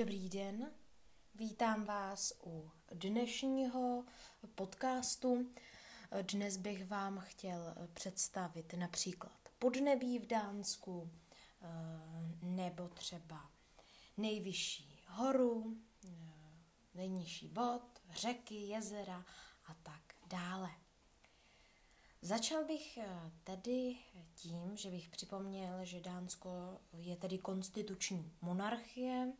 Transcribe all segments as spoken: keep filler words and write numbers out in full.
Dobrý den, vítám vás u dnešního podcastu. Dnes bych vám chtěl představit například podnebí v Dánsku, nebo třeba nejvyšší horu, nejnižší bod, řeky, jezera a tak dále. Začal bych tedy tím, že bych připomněl, že Dánsko je tedy konstituční monarchie.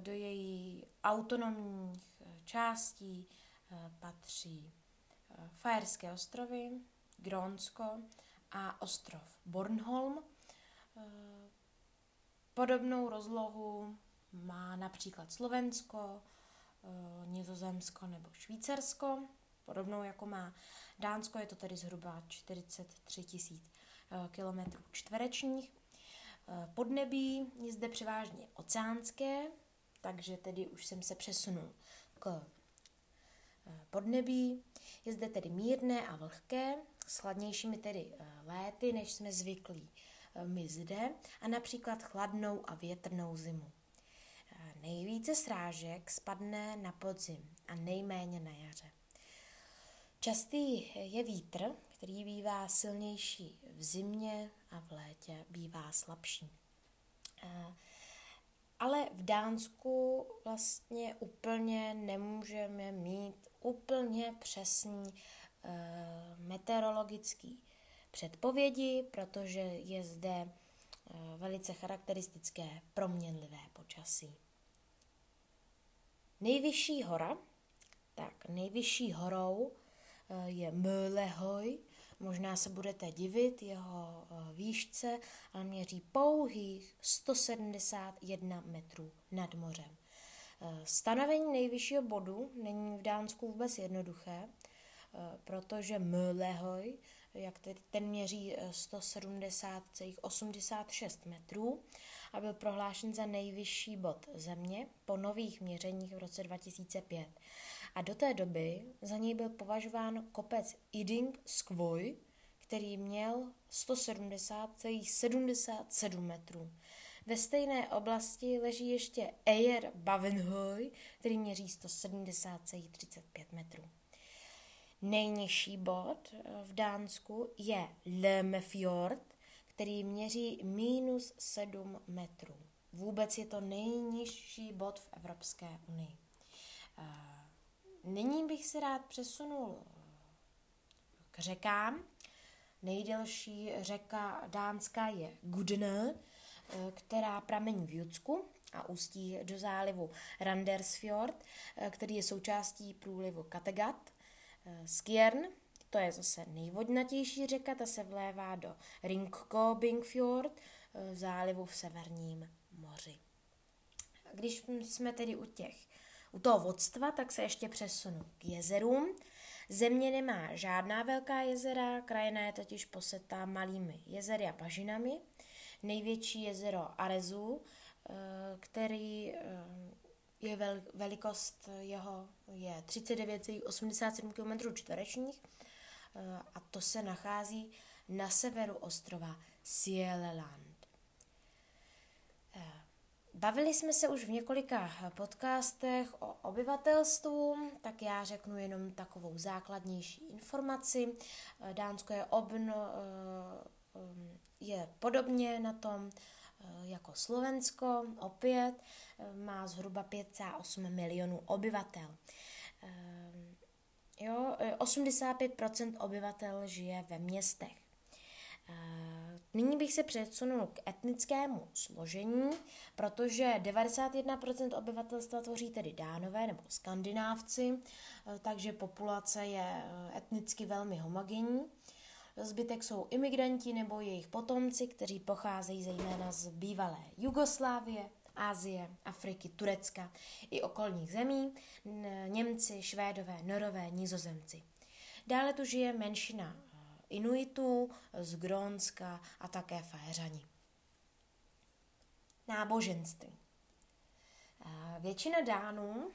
Do její autonomních částí patří Faerské ostrovy, Grónsko a ostrov Bornholm. Podobnou rozlohu má například Slovensko, Nizozemsko nebo Švýcarsko. Podobnou jako má Dánsko, je to tedy zhruba čtyřicet tři tisíc kilometrů čtverečních. Podnebí je zde převážně oceánské, takže tedy už jsem se přesunul k podnebí. Je zde tedy mírné a vlhké, s chladnějšími tedy léty, než jsme zvyklí my zde, a například chladnou a větrnou zimu. Nejvíce srážek spadne na podzim a nejméně na jaře. Častý je vítr, který bývá silnější v zimě a v létě bývá slabší. Ale v Dánsku vlastně úplně nemůžeme mít úplně přesný meteorologický předpovědi, protože je zde velice charakteristické proměnlivé počasí. Nejvyšší hora, tak nejvyšší horou je Møllehøj. Možná se budete divit jeho výšce, ale měří pouhých sto sedmdesát jedna metrů nad mořem. Stanovení nejvyššího bodu není v Dánsku vůbec jednoduché, protože Møllehøj, jak ten měří sto sedmdesát celá osmdesát šest metrů a byl prohlášen za nejvyšší bod země po nových měřeních v roce dva tisíce pět. A do té doby za něj byl považován kopec Ejding Skvoj, který měl sto sedmdesát celá sedmdesát sedm metrů. Ve stejné oblasti leží ještě Ejer Bavenhøj, který měří sto sedmdesát celá třicet pět metrů. Nejnižší bod v Dánsku je Lemefjord, který měří mínus sedm metrů. Vůbec je to nejnižší bod v Evropské unii. Nyní bych se rád přesunul k řekám. Nejdelší řeka dánská je Gudne, která pramení v Judsku a ústí do zálivu Randersfjord, který je součástí průlivu Kategat. Skiern, to je zase nejvodnatější řeka, ta se vlévá do Ringkobingfjord, zálivu v Severním moři. Když jsme tedy u těch U toho vodstva, tak se ještě přesunu k jezerům. Země nemá žádná velká jezera, krajina je totiž posetá malými jezery a bažinami. Největší jezero Arezu, který je vel, velikost jeho je třicet devět celá osmdesát sedm kilometrů čtverečních a to se nachází na severu ostrova Sielan. Bavili jsme se už v několika podcastech o obyvatelstvu, tak já řeknu jenom takovou základnější informaci. Dánsko je, obno, je podobně na tom jako Slovensko, opět má zhruba pět celá osm milionů obyvatel. Jo, osmdesát pět procent obyvatel žije ve městech. Nyní bych se přesunul k etnickému složení, protože devadesát jedna procent obyvatelstva tvoří tedy Dánové nebo Skandinávci, takže populace je etnicky velmi homogenní. Zbytek jsou imigranti nebo jejich potomci, kteří pocházejí zejména z bývalé Jugoslávie, Asie, Afriky, Turecka i okolních zemí, Němci, Švédové, Norové, Nizozemci. Dále tu žije menšina Inuitů, z Grónska a také Faeřani. Náboženství. Většina Dánů,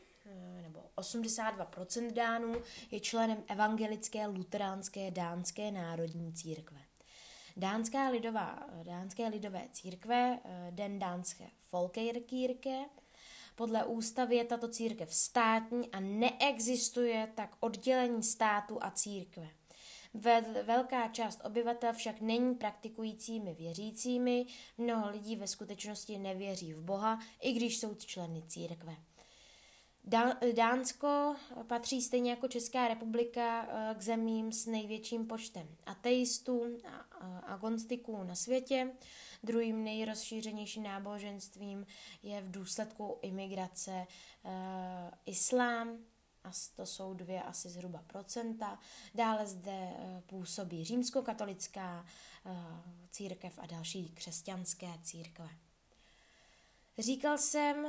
nebo osmdesát dva procent Dánů, je členem evangelické luteránské dánské národní církve. Dánská lidová, dánské lidové církve, den dánské folkekirke. Podle ústavy je tato církev státní a neexistuje tak oddělení státu a církve. Velká část obyvatel však není praktikujícími věřícími, mnoho lidí ve skutečnosti nevěří v Boha, i když jsou členy církve. Dánsko patří stejně jako Česká republika k zemím s největším počtem ateistů a agnostiků na světě. Druhým nejrozšířenějším náboženstvím je v důsledku imigrace e, islám, a to jsou dvě asi zhruba procenta. Dále zde působí římskokatolická e, církev a další křesťanské církve. Říkal jsem,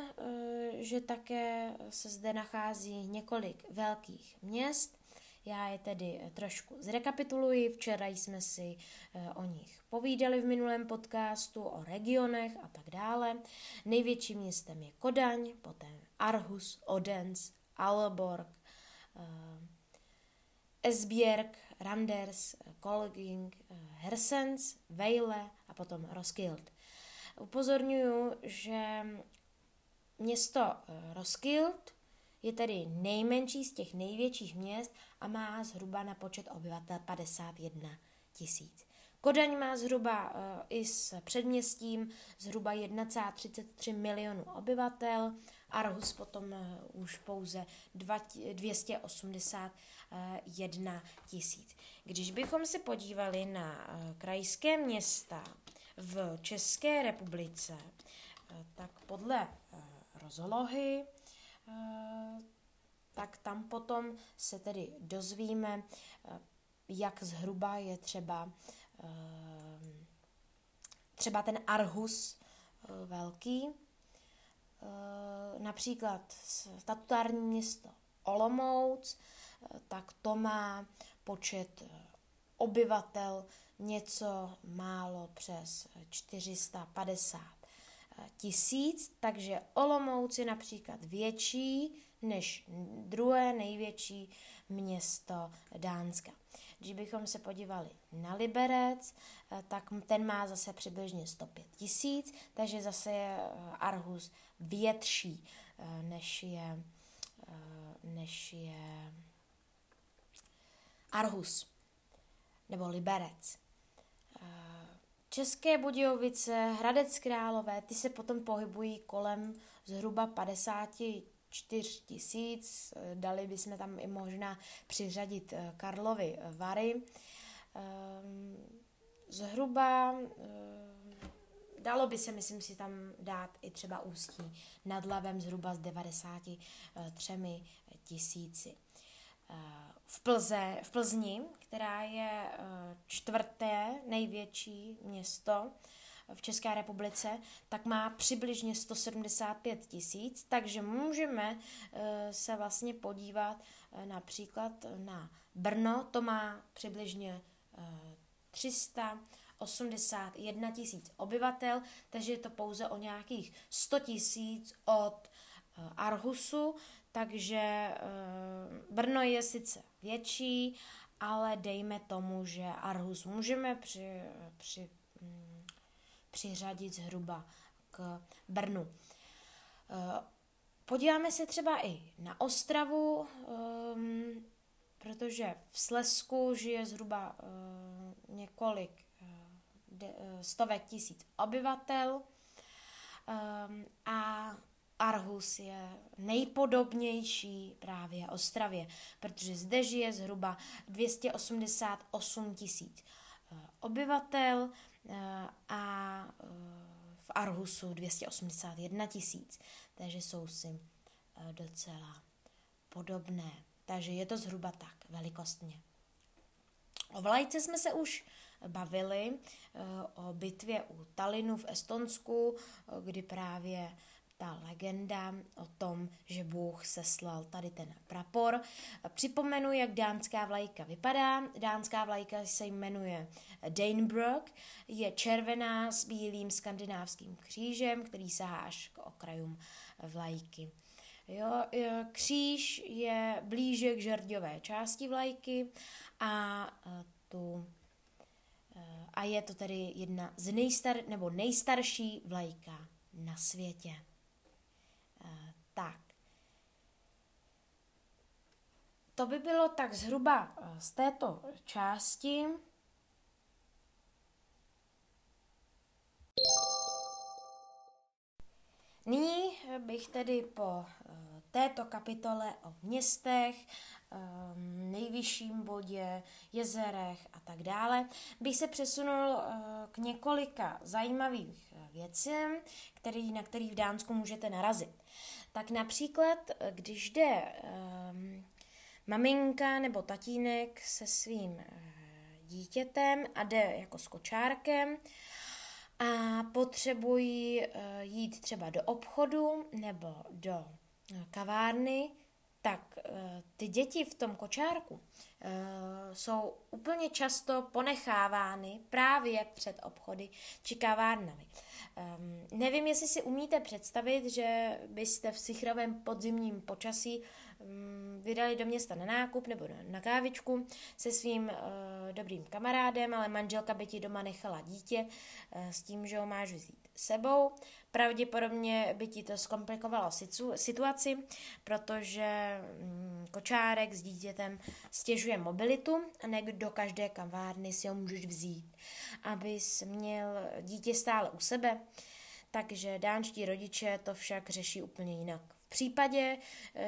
že také se zde nachází několik velkých měst. Já je tedy trošku zrekapituluji. Včera jsme si o nich povídali v minulém podcastu, o regionech a tak dále. Největším městem je Kodaň, potom Aarhus, Odense, Ålborg, Esbjerg, Randers, Kolding, Horsens, Vejle a potom Roskilde. Upozorňuji, že město Roskilde je tedy nejmenší z těch největších měst a má zhruba na počet obyvatel padesát jedna tisíc. Kodaň má zhruba i s předměstím zhruba jedna celá třicet tři milionu obyvatel, Aarhus potom už pouze dvě stě osmdesát jedna tisíc. Když bychom se podívali na krajské města v České republice, tak podle rozlohy, tak tam potom se tedy dozvíme, jak zhruba je třeba třeba ten Aarhus velký. Například statutární město Olomouc, tak to má počet obyvatel něco málo přes čtyři sta padesát tisíc, takže Olomouc je například větší než druhé největší město Dánska. Když bychom se podívali na Liberec, tak ten má zase přibližně sto pět tisíc, takže zase je Aarhus větší, než je, než je Aarhus nebo Liberec. České Budějovice, Hradec Králové, ty se potom pohybují kolem zhruba padesát čtyři tisíc, dali bychom tam i možná přiřadit Karlovy Vary. Zhruba dalo by se, myslím si, tam dát i třeba Ústí nad Labem zhruba s devadesát tři tisíci. V, Plze, v Plzni, která je čtvrté největší město v České republice, tak má přibližně sto sedmdesát pět tisíc, takže můžeme se vlastně podívat například na Brno, to má přibližně tři sta osmdesát jedna tisíc obyvatel, takže je to pouze o nějakých sto tisíc od Aarhusu, takže Brno je sice větší, ale dejme tomu, že Aarhus můžeme při, při, přiřadit zhruba k Brnu. Podíváme se třeba i na Ostravu, protože v Slezsku žije zhruba několik stovek tisíc obyvatel a Aarhus je nejpodobnější právě Ostravě, protože zde žije zhruba dvě stě osmdesát osm tisíc obyvatel a v Aarhusu dvě stě osmdesát jedna tisíc, takže jsou si docela podobné. Takže je to zhruba tak velikostně. O vlajce jsme se už bavili, o bitvě u Tallinnu v Estonsku, kdy právě ta legenda o tom, že Bůh seslal tady ten prapor. Připomenu, jak dánská vlajka vypadá. Dánská vlajka se jmenuje Dannebrog, je červená s bílým skandinávským křížem, který sahá až k okrajům vlajky. Jo, kříž je blíže k žerďové části vlajky a tu a je to tedy jedna z nejstar, nebo nejstarší vlajka na světě. Tak. To by bylo tak zhruba z této části. Nyní bych tedy po této kapitole o městech, nejvyšším bodě, jezerech a tak dále, bych se přesunul k několika zajímavých věcem, který, na který v Dánsku můžete narazit. Tak například, když jde maminka nebo tatínek se svým dítětem a jde jako s kočárkem, a potřebují jít třeba do obchodu nebo do kavárny, tak ty děti v tom kočárku jsou úplně často ponechávány právě před obchody či kavárnami. Nevím, jestli si umíte představit, že byste v sichravém podzimním počasí vydali do města na nákup nebo na kávičku se svým uh, dobrým kamarádem, ale manželka by ti doma nechala dítě uh, s tím, že ho máš vzít sebou. Pravděpodobně by ti to zkomplikovalo situaci, protože um, kočárek s dítětem stěžuje mobilitu a ne do každé kavárny si ho můžeš vzít, abys měl dítě stále u sebe. Takže dánští rodiče to však řeší úplně jinak. V případě,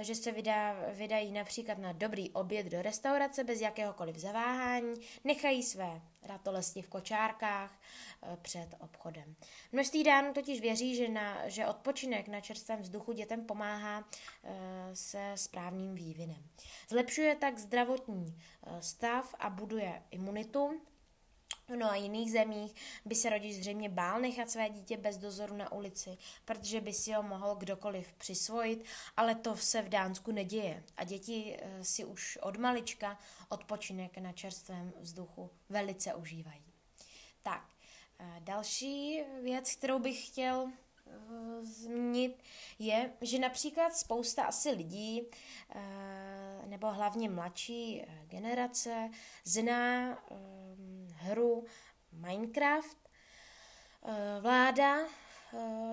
že se vydá, vydají například na dobrý oběd do restaurace bez jakéhokoliv zaváhání, nechají své ratolesti v kočárkách před obchodem. Množství Dánů totiž věří, že, na, že odpočinek na čerstvém vzduchu dětem pomáhá se správným vývinem. Zlepšuje tak zdravotní stav a buduje imunitu. No a jiných zemích by se rodič zřejmě bál nechat své dítě bez dozoru na ulici, protože by si ho mohl kdokoliv přisvojit, ale to se v Dánsku neděje. A děti si už od malička odpočinek na čerstvém vzduchu velice užívají. Tak, další věc, kterou bych chtěl zmínit, je, že například spousta asi lidí, nebo hlavně mladší generace, zná hru Minecraft. Vláda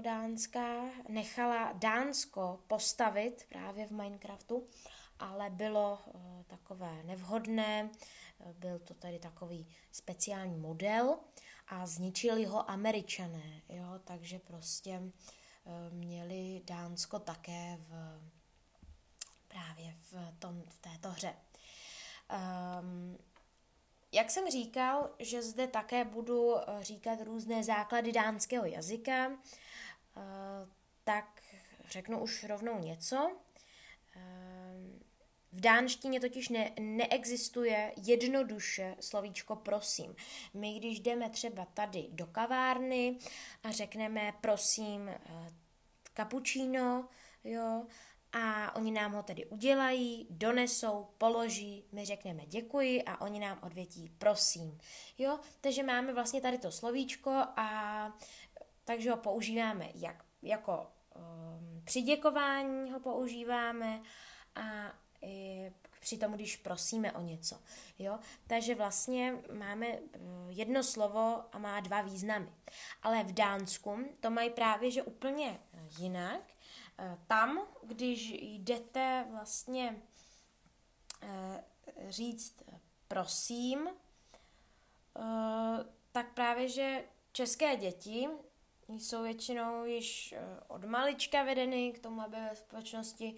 dánská nechala Dánsko postavit právě v Minecraftu, ale bylo takové nevhodné, byl to tady takový speciální model a zničili ho Američané, jo, takže prostě měli Dánsko také v, právě v, tom, v této hře. Um, Jak jsem říkal, že zde také budu říkat různé základy dánského jazyka, tak řeknu už rovnou něco. V dánštině totiž ne, neexistuje jednoduše slovíčko prosím. My když jdeme třeba tady do kavárny a řekneme prosím cappuccino, jo, a oni nám ho tedy udělají, donesou, položí, my řekneme děkuji a oni nám odvětí prosím. Jo, takže máme vlastně tady to slovíčko a takže ho používáme jak, jako um, při děkování ho používáme a i při tom, když prosíme o něco. Jo? Takže vlastně máme jedno slovo a má dva významy. Ale v Dánsku to mají právě že úplně jinak. Tam, když jdete vlastně říct prosím, tak právě, že české děti jsou většinou již od malička vedeny k tomu, aby ve společnosti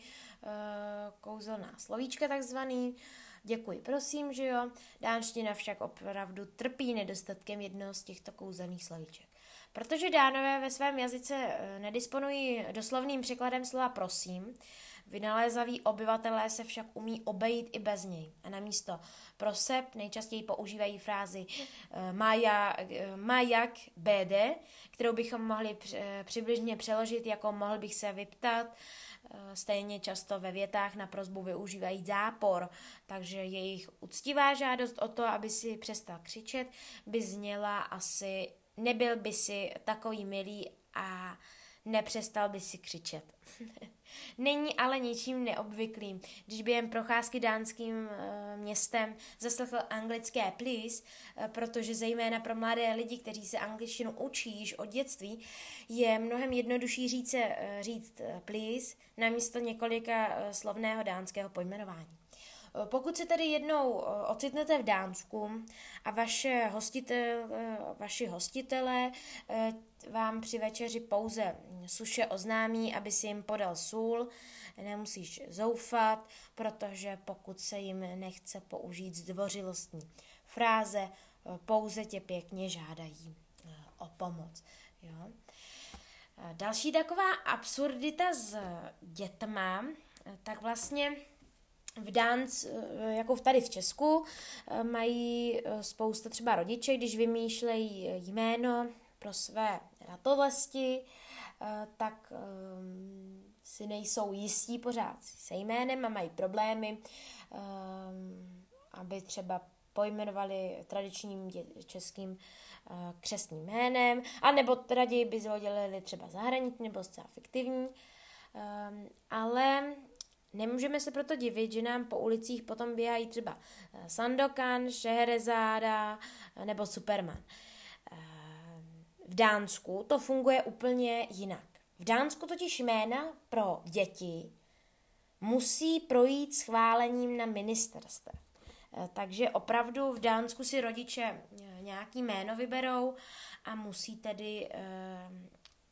kouzelná slovíčka takzvaný. Děkuji, prosím, že jo. Dánština však opravdu trpí nedostatkem jednoho z těchto kouzelných slovíček. Protože Dánové ve svém jazyce nedisponují doslovným překladem slova prosím, vynalézaví obyvatelé se však umí obejít i bez něj. A namísto proseb nejčastěji používají frázi maja, majak bede, kterou bychom mohli přibližně přeložit jako mohl bych se vyptat. Stejně často ve větách na prosbu využívají zápor, takže jejich uctivá žádost o to, aby si přestal křičet, by zněla asi nebyl by si takový milý a nepřestal by si křičet. Není ale ničím neobvyklým, když během procházky dánským e, městem zaslechl anglické please, e, protože zejména pro mladé lidi, kteří se angličtinu učí již od dětství, je mnohem jednodušší říct, e, říct please namísto několika e, slovného dánského pojmenování. E, pokud se tedy jednou e, ocitnete v Dánsku a vaše hostitel, e, vaši hostitelé e, vám při večeři pouze suše oznámí, aby si jim podal sůl, nemusíš zoufat, protože pokud se jim nechce použít zdvořilostní fráze, pouze tě pěkně žádají o pomoc. Jo? Další taková absurdita s dětma, tak vlastně v Dánsku, jako tady v Česku, mají spousta třeba rodiče, když vymýšlejí jméno pro své ratolesti, tak si nejsou jistí pořád se jménem a mají problémy, aby třeba pojmenovali tradičním českým křestním jménem, anebo raději by zvolili třeba zahraniční nebo zcela fiktivní. Ale nemůžeme se proto divit, že nám po ulicích potom běhají třeba Sandokan, Šeherezáda nebo Superman. V Dánsku to funguje úplně jinak. V Dánsku totiž jména pro děti musí projít schválením na ministerstvu. Takže opravdu v Dánsku si rodiče nějaký jméno vyberou a musí tedy e,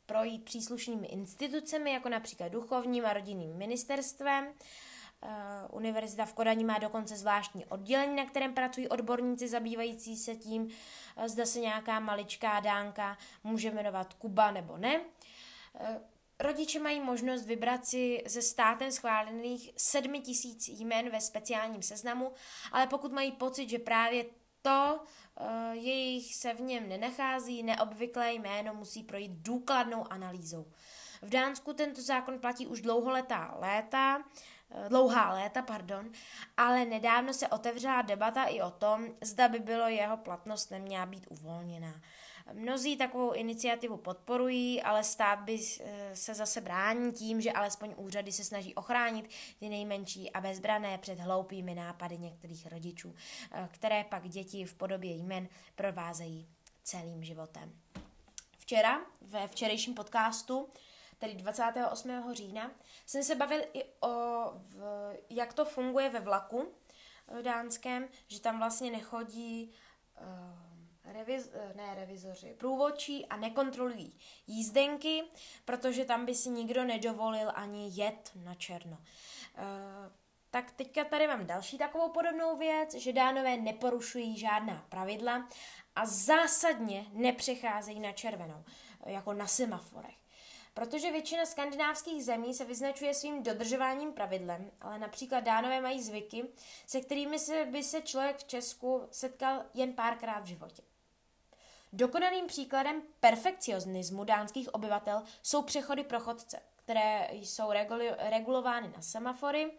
projít příslušnými institucemi, jako například duchovním a rodinným ministerstvem. E, univerzita v Kodani má dokonce zvláštní oddělení, na kterém pracují odborníci zabývající se tím, zda se nějaká maličká Dánka může jmenovat Kuba nebo ne. Rodiče mají možnost vybrat si ze státem schválených sedmi tisíc jmen ve speciálním seznamu, ale pokud mají pocit, že právě to jejich se v něm nenachází, neobvyklé jméno musí projít důkladnou analýzou. V Dánsku tento zákon platí už dlouholetá léta, dlouhá léta, pardon, ale nedávno se otevřela debata i o tom, zda by bylo jeho platnost neměla být uvolněná. Mnozí takovou iniciativu podporují, ale stát by se zase brání tím, že alespoň úřady se snaží ochránit ty nejmenší a bezbrané před hloupými nápady některých rodičů, které pak děti v podobě jmen provázejí celým životem. Včera, ve včerejším podcastu, tedy dvacátého osmého října, jsem se bavil i o, v, jak to funguje ve vlaku dánském, že tam vlastně nechodí uh, reviz, ne, revizoři, průvodčí a nekontrolují jízdenky, protože tam by si nikdo nedovolil ani jet na černo. Uh, tak teďka tady mám další takovou podobnou věc, že Dánové neporušují žádná pravidla a zásadně nepřecházejí na červenou, jako na semaforech. Protože většina skandinávských zemí se vyznačuje svým dodržováním pravidlem, ale například Dánové mají zvyky, se kterými se by se člověk v Česku setkal jen párkrát v životě. Dokonalým příkladem perfekcionismu dánských obyvatel jsou přechody pro chodce, které jsou regulovány na semafory,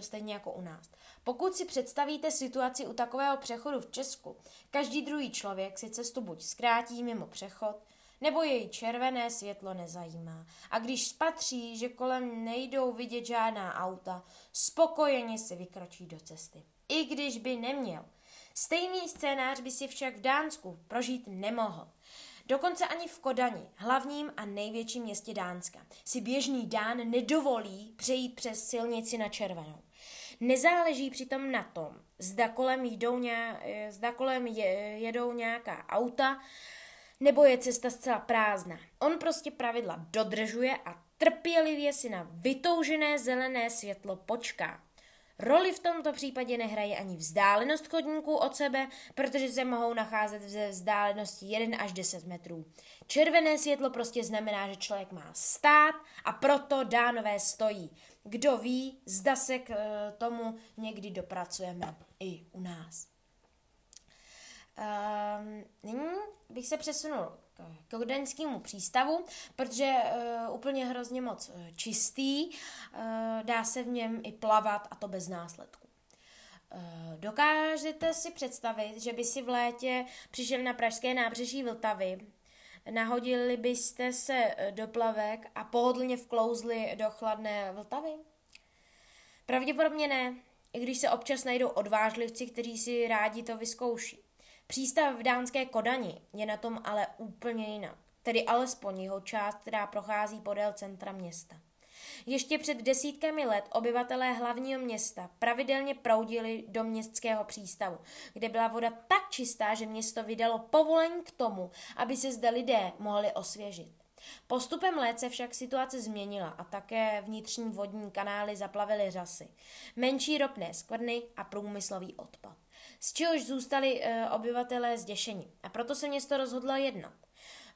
stejně jako u nás. Pokud si představíte situaci u takového přechodu v Česku, každý druhý člověk si cestu buď zkrátí mimo přechod, nebo jej červené světlo nezajímá. A když spatří, že kolem nejdou vidět žádná auta, spokojeně si vykročí do cesty. I když by neměl. Stejný scénář by si však v Dánsku prožít nemohl. Dokonce ani v Kodani, hlavním a největším městě Dánska, si běžný Dán nedovolí přejít přes silnici na červenou. Nezáleží přitom na tom, zda kolem, jdou ně, zda kolem je, jedou nějaká auta, nebo je cesta zcela prázdná. On prostě pravidla dodržuje a trpělivě si na vytoužené zelené světlo počká. Roli v tomto případě nehraje ani vzdálenost chodníků od sebe, protože se mohou nacházet ze vzdálenosti jedna až deset metrů. Červené světlo prostě znamená, že člověk má stát a proto Dánové stojí. Kdo ví, zda se k tomu někdy dopracujeme i u nás. Uh, nyní bych se přesunul k kodaňskému přístavu, protože uh, úplně hrozně moc čistý, uh, dá se v něm i plavat a to bez následku. Uh, dokážete si představit, že by si v létě přišel na pražské nábřeží Vltavy Nahodili byste se do plavek a pohodlně vklouzli do chladné Vltavy? Pravděpodobně ne, i když se občas najdou odvážlivci, kteří si rádi to vyzkouší. Přístav v dánské Kodani je na tom ale úplně jinak, tedy alespoň jeho část, která prochází podél centra města. Ještě před desítkami let obyvatelé hlavního města pravidelně proudili do městského přístavu, kde byla voda tak čistá, že město vydalo povolení k tomu, aby se zde lidé mohli osvěžit. Postupem let se však situace změnila a také vnitřní vodní kanály zaplavily řasy, menší ropné skvrny a průmyslový odpad. Z čehož zůstali e, obyvatelé zděšeni a proto se město rozhodlo jednat.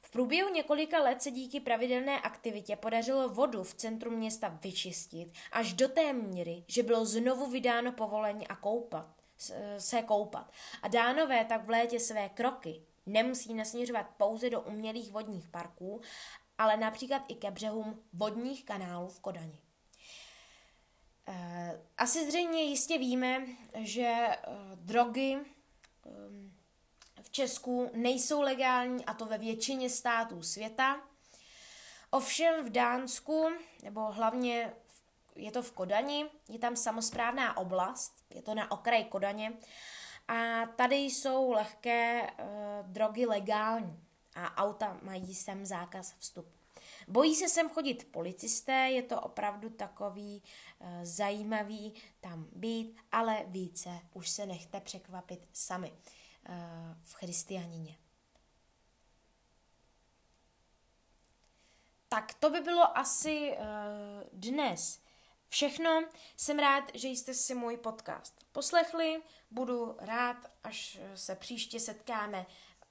V průběhu několika let se díky pravidelné aktivitě podařilo vodu v centru města vyčistit až do té míry, že bylo znovu vydáno povolení a koupat, se koupat. A Dánové tak v létě své kroky nemusí nasměřovat pouze do umělých vodních parků, ale například i ke břehům vodních kanálů v Kodani. Asi zřejmě jistě víme, že drogy v Česku nejsou legální, a to ve většině států světa. Ovšem v Dánsku, nebo hlavně je to v Kodani, je tam samosprávná oblast, je to na okraji Kodaně, a tady jsou lehké e, drogy legální a auta mají sem zákaz vstupu. Bojí se sem chodit policisté, je to opravdu takový e, zajímavý tam být, ale více už se nechte překvapit sami e, v Christianině. Tak to by bylo asi e, dnes všechno. Jsem rád, že jste si můj podcast poslechli. Budu rád, až se příště setkáme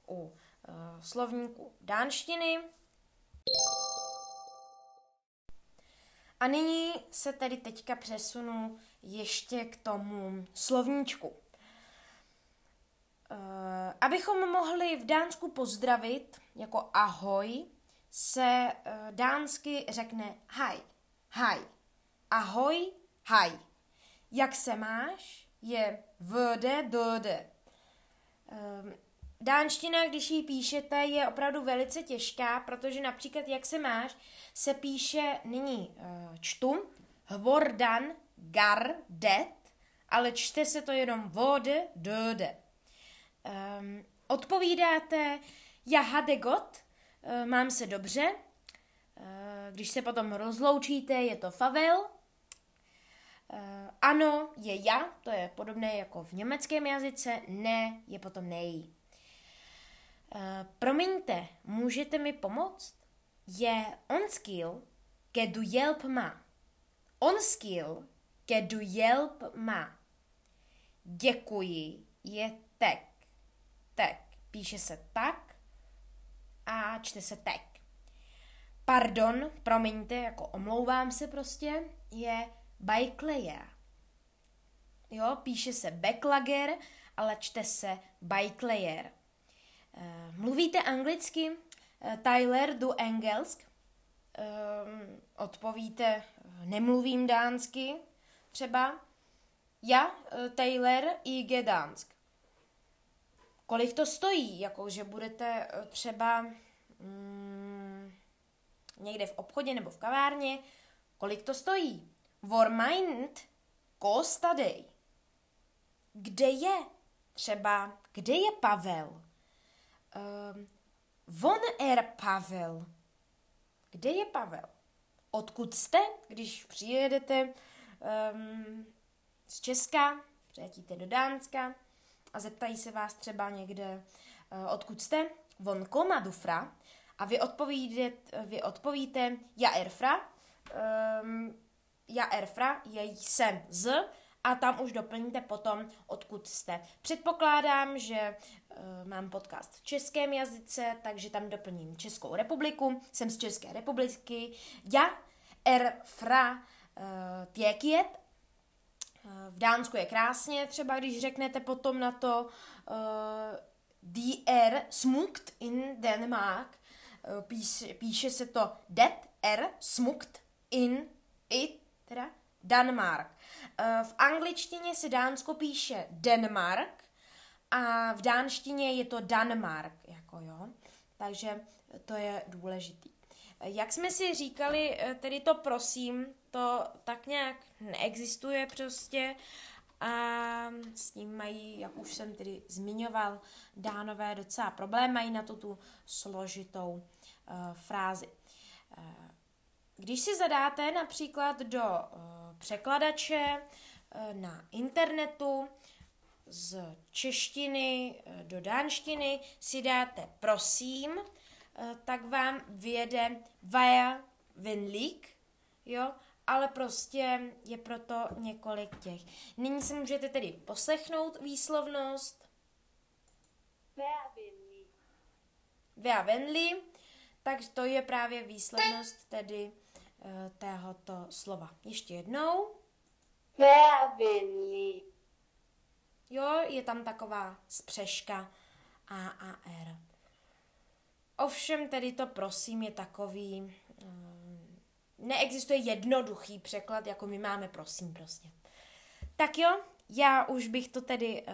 u uh, slovníku dánštiny. A nyní se tedy teďka přesunu ještě k tomu slovníčku. Uh, abychom mohli v Dánsku pozdravit jako ahoj, se uh, dánsky řekne hej, hej. Ahoj, haj. Jak se máš? Je vde, dode. Dánština, když ji píšete, je opravdu velice těžká, protože například jak se máš, se píše nyní čtu hvordan gardet, ale čte se to jenom vode, dode. Odpovídáte ja hade gott, mám se dobře. Když se potom rozloučíte, je to favel. Uh, ano je ja, to je podobné jako v německém jazyce, ne je potom nejí. Uh, promiňte, můžete mi pomoct? Je onskil, ke du hjälp ma. Onskil, ke du hjälp ma. Děkuji je tek. Tek, píše se tak a čte se tek. Pardon, promiňte, jako omlouvám se prostě, je Bajkleja. Jo, píše se Beklager, ale čte se Bajklejer. E, mluvíte anglicky? E, Tyler du engelsk? E, odpovíte, nemluvím dánsky, třeba. Ja, Tyler i dánsk. Kolik to stojí? Jako, že budete třeba mm, někde v obchodě nebo v kavárně. Kolik to stojí? Vor meint kostadej. Kde je? Třeba, kde je Pavel? Um, von er Pavel. Kde je Pavel? Odkud jste, když přijedete um, z Česka, přijedete do Dánska a zeptají se vás třeba někde, uh, odkud jste? Von koma dufra. A vy, vy odpovíte ja erfra. Um, Já erfra, jej jsem z, a tam už doplníte potom, odkud jste. Předpokládám, že e, mám podcast v českém jazyce, takže tam doplním Českou republiku. Jsem z České republiky. Já erfra e, tjekiet. E, v Dánsku je krásně, třeba když řeknete potom na to e, dr smukt in Denmark. E, píše, píše se to det er smukt in i teda Danmark. V angličtině se Dánsko píše Denmark a v dánštině je to Danmark, jako jo. Takže to je důležitý. Jak jsme si říkali, tedy to prosím, to tak nějak neexistuje prostě a s tím mají, jak už jsem tedy zmiňoval, Dánové docela problém, mají na to tu složitou uh, frázi. Uh, když si zadáte například do uh, překladače uh, na internetu z češtiny uh, do dánštiny, si dáte prosím, tak vám vyjede vaja venlík, jo, ale prostě je proto několik těch. Nyní si můžete tedy poslechnout výslovnost. Vaja venlí. Takže to je právě výslovnost tedy uh, téhoto slova. Ještě jednou. Vaja venlí. Jo, je tam taková spřeška A a R. Ovšem tedy to prosím je takový, neexistuje jednoduchý překlad, jako my máme prosím prostě. Tak jo, já už bych to tedy,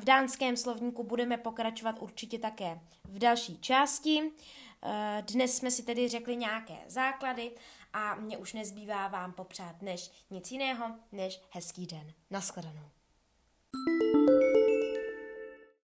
v dánském slovníku budeme pokračovat určitě také v další části. Dnes jsme si tedy řekli nějaké základy a mně už nezbývá vám popřát než nic jiného, než hezký den. Nashledanou.